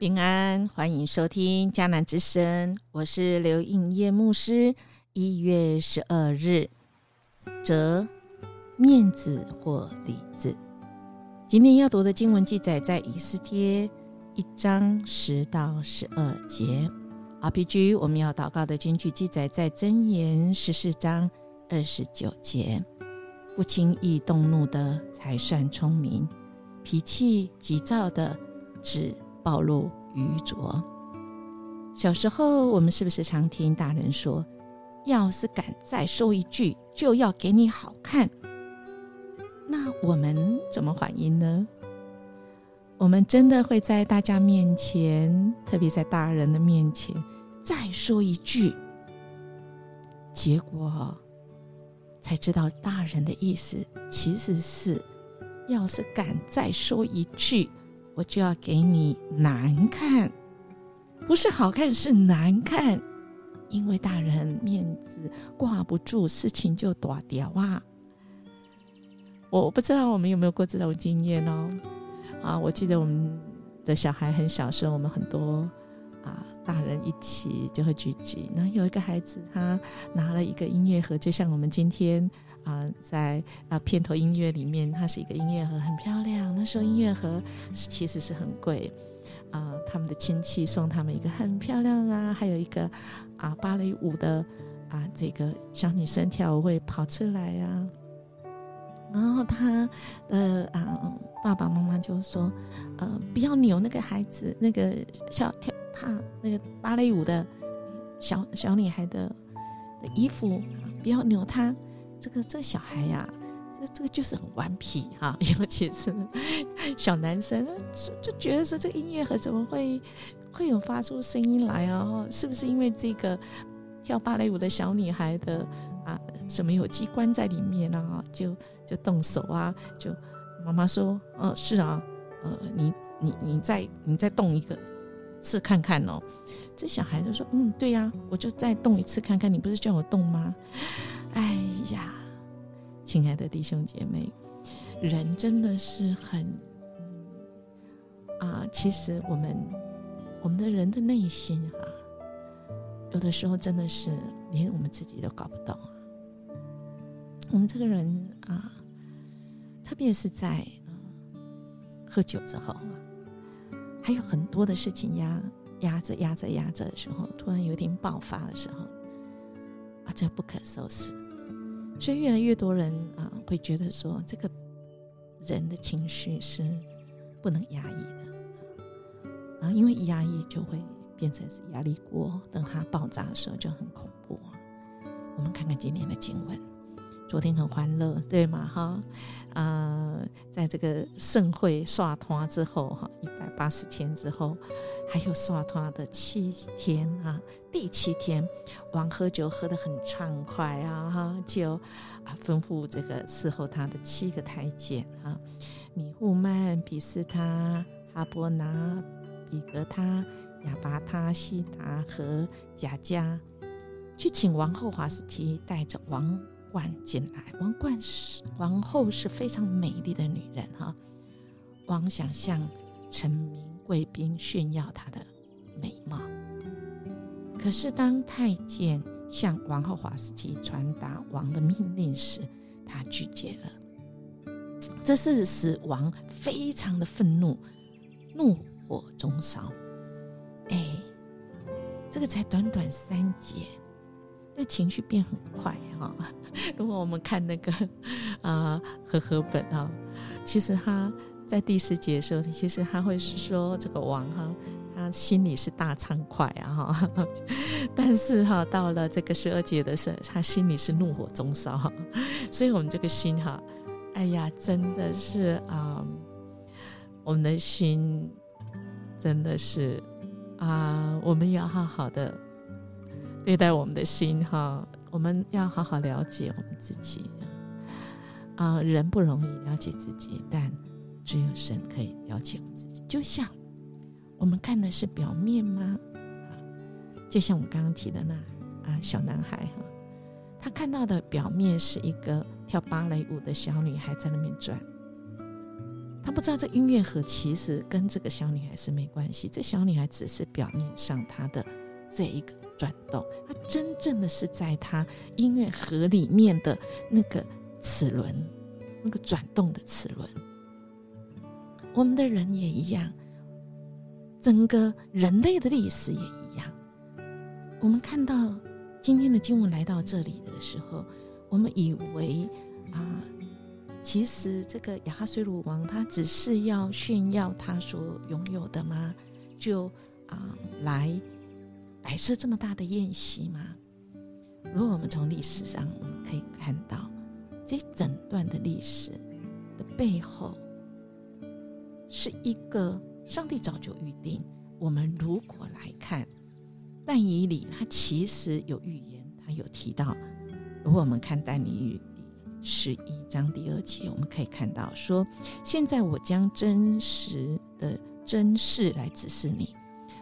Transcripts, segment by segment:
平安，欢迎收听迦南之声，我是刘映业牧师。1月12日，责面子或里子。今天要读的经文记载在以斯帖1章10到12节。 RPG 我们要祷告的金句记载在箴言14章29节。不轻易动怒的才算聪明，脾气急躁的只暴露愚拙。小时候我们是不是常听大人说，要是敢再说一句就要给你好看？那我们怎么反应呢？我们真的会在大家面前，特别在大人的面前再说一句，结果才知道大人的意思其实是，要是敢再说一句我就要给你难看，不是好看，是难看。因为大人面子挂不住，事情就大条啊。我不知道我们有没有过这种经验哦。我记得我们的小孩很小时候，我们很多大人一起就会聚集，然后有一个孩子他拿了一个音乐盒，就像我们今天在片头音乐里面，它是一个音乐盒，很漂亮。那时候音乐盒其实是很贵，他们的亲戚送他们一个很漂亮还有一个芭蕾舞的这个小女生跳舞会跑出来。然后他的爸爸妈妈就说，不要扭那个孩子，那个那个芭蕾舞的小女孩的衣服，不要扭她。这个小孩这个就是很顽皮尤其是小男生，就觉得说这个音乐盒怎么会有发出声音来啊？是不是因为这个跳芭蕾舞的小女孩的什么有机关在里面就动手就妈妈说，是你再动一个次看看哦。这小孩就说，对呀，我就再动一次看看，你不是叫我动吗？哎呀，亲爱的弟兄姐妹，人真的是很其实我们的人的内心有的时候真的是连我们自己都搞不懂。我们这个人特别是在喝酒之后，还有很多的事情压着的时候，突然有点爆发的时候，这不可收拾。所以越来越多人会觉得说，这个人的情绪是不能压抑的，因为压抑就会变成是压力锅，等它爆炸的时候就很恐怖。我们看看今天的经文，昨天很欢乐，对吗？在这个盛会刷团之后，180天之后，还有刷团的7天第7天，王喝酒喝得很畅快就吩咐这个伺候他的7个太监米户曼、比斯他、哈伯拿、比格他、亚巴他、西达和贾加，去请王后华斯提带着王冠进来。王后是非常美丽的女人王想向臣民贵宾炫耀她的美貌，可是当太监向王后华斯提传达王的命令时，她拒绝了。这是使王非常的愤怒，怒火中烧。这个才短3节，那情绪变很快如果我们看那个和本其实他在第10节的时候，其实他会说这个王他心里是大畅快但是到了这个12节的时候，他心里是怒火中烧所以我们这个心哎呀，真的是我们的心真的是我们要好好的对待我们的心我们要好好了解我们自己人不容易了解自己，但只有神可以了解我们自己。就像我们看的是表面吗？就像我刚刚提的那小男孩他看到的表面是一个跳芭蕾舞的小女孩在那边转，他不知道这音乐盒其实跟这个小女孩是没关系，这小女孩只是表面上她的这一个转动，她真正的是在她音乐盒里面的那个齿轮，那个转动的齿轮。我们的人也一样，整个人类的历史也一样。我们看到今天的经文来到这里的时候，我们以为其实这个亚哈随鲁王他只是要炫耀他所拥有的吗？就来摆设这么大的宴席吗？如果我们从历史上我们可以看到，这整段的历史的背后是一个上帝早就预定。我们如果来看但以理，他其实有预言，他有提到，如果我们看但以理11章第2节，我们可以看到说，现在我将真实的真事来指示你，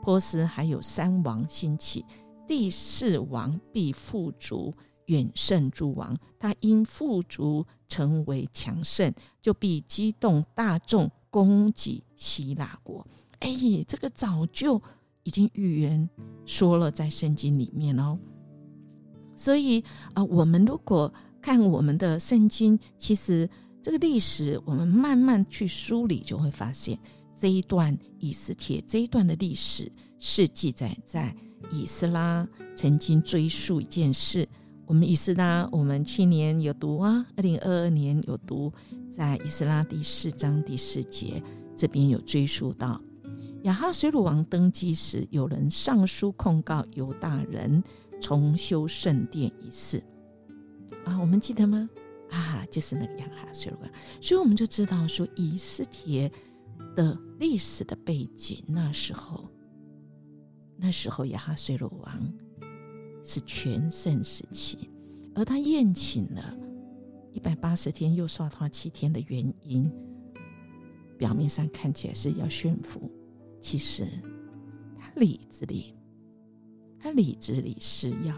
波斯还有3王兴起，第4王必富足，远胜诸王，他因富足成为强盛，就必激动大众攻击希腊国。这个早就已经预言说了在圣经里面哦。所以我们如果看我们的圣经，其实这个历史我们慢慢去梳理，就会发现这一段以斯帖这一段的历史是记载在以斯拉曾经追溯一件事。我们以斯拉我们去年有读2022年有读，在以斯拉第4章第4节这边有追溯到，亚哈随鲁王登基时，有人上书控告犹大人重修圣殿一事。我们记得吗？就是那个亚哈随鲁王。所以我们就知道说，以斯帖的历史的背景，那时候亚哈随鲁王是全盛时期，而他宴请了180天又刷他7天的原因，表面上看起来是要炫富，其实他理智里是要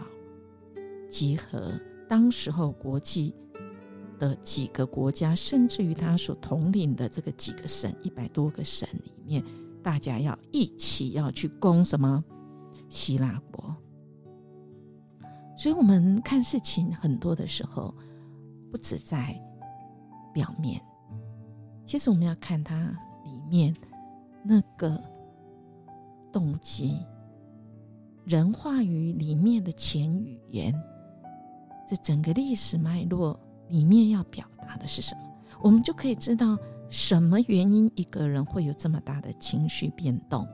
集合当时候国际的几个国家，甚至于他所统领的这个几个省，100多个省里面，大家要一起要去攻什么希腊国。所以我们看事情很多的时候不只在表面，其实我们要看它里面那个动机，人话语里面的潜语言，这整个历史脉络里面要表达的是什么，我们就可以知道什么原因一个人会有这么大的情绪变动。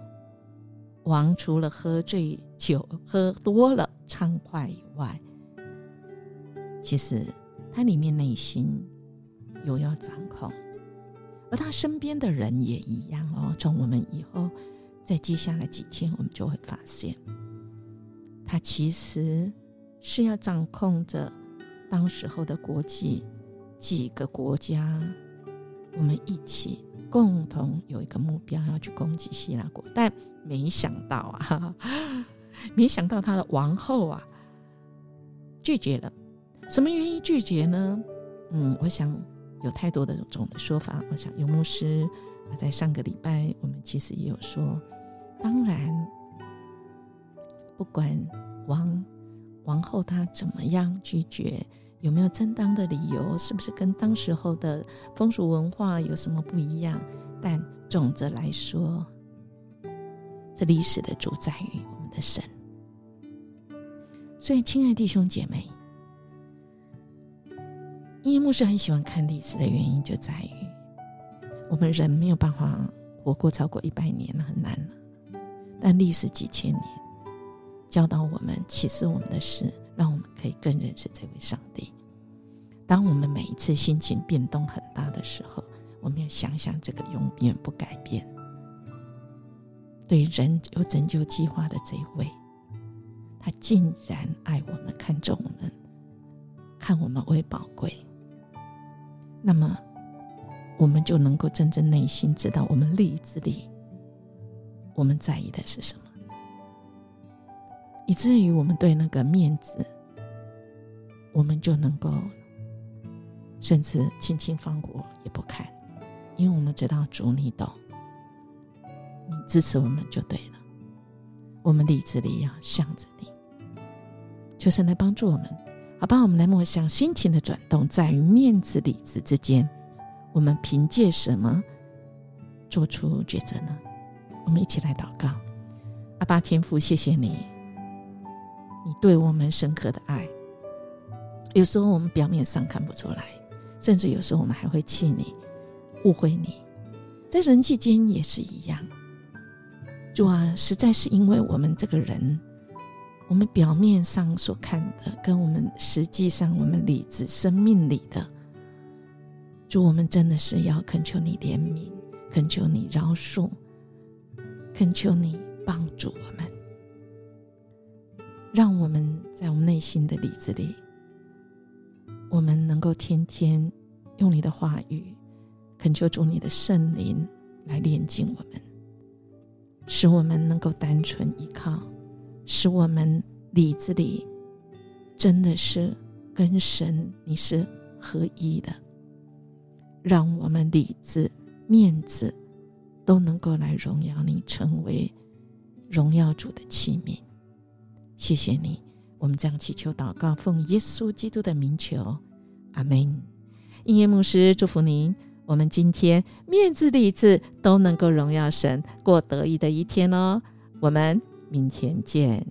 王除了喝醉酒喝多了畅快以外，其实他里面内心有要掌控，而他身边的人也一样哦。从我们以后在接下来几天我们就会发现，他其实是要掌控着当时候的国际几个国家，我们一起共同有一个目标要去攻击希腊国。但没想到他的王后拒绝了。什么原因拒绝呢？我想有太多的种的说法，我想游牧师在上个礼拜我们其实也有说，当然不管王后他怎么样拒绝，有没有正当的理由，是不是跟当时候的风俗文化有什么不一样，但总的来说，这历史的主宰于我们的神。所以亲爱弟兄姐妹，因为牧师很喜欢看历史的原因就在于，我们人没有办法活过超过100年，很难了，但历史几千年教导我们，启示我们的事，让我们可以更认识这位上帝。当我们每一次心情变动很大的时候，我们要想想这个永远不改变对人有拯救计划的这一位，他竟然爱我们，看重我们，看我们为宝贵，那么我们就能够真正内心知道，我们理智里我们在意的是什么，以至于我们对那个面子，我们就能够甚至轻轻放过也不看，因为我们知道主你懂，你支持我们就对了，我们理智里要向着你。求神来帮助我们，好吧，我们来默想心情的转动在于面子理智之间，我们凭借什么做出抉择呢？我们一起来祷告。阿爸天父，谢谢你，你对我们深刻的爱，有时候我们表面上看不出来，甚至有时候我们还会气你误会你，在人际间也是一样。主啊，实在是因为我们这个人，我们表面上所看的跟我们实际上我们理智生命里的，主，我们真的是要恳求你怜悯，恳求你饶恕，恳求你帮助我们，让我们在我们内心的理智里，我们能够天天用你的话语，恳求主你的圣灵来炼净我们，使我们能够单纯依靠，使我们理智里真的是跟神你是合一的，让我们理智面子都能够来荣耀你，成为荣耀主的器皿。谢谢你，我们这样祈求祷告，奉耶稣基督的名求，阿们。音乐牧师祝福您，我们今天面子理智都能够荣耀神，过得意的一天哦。我们明天见。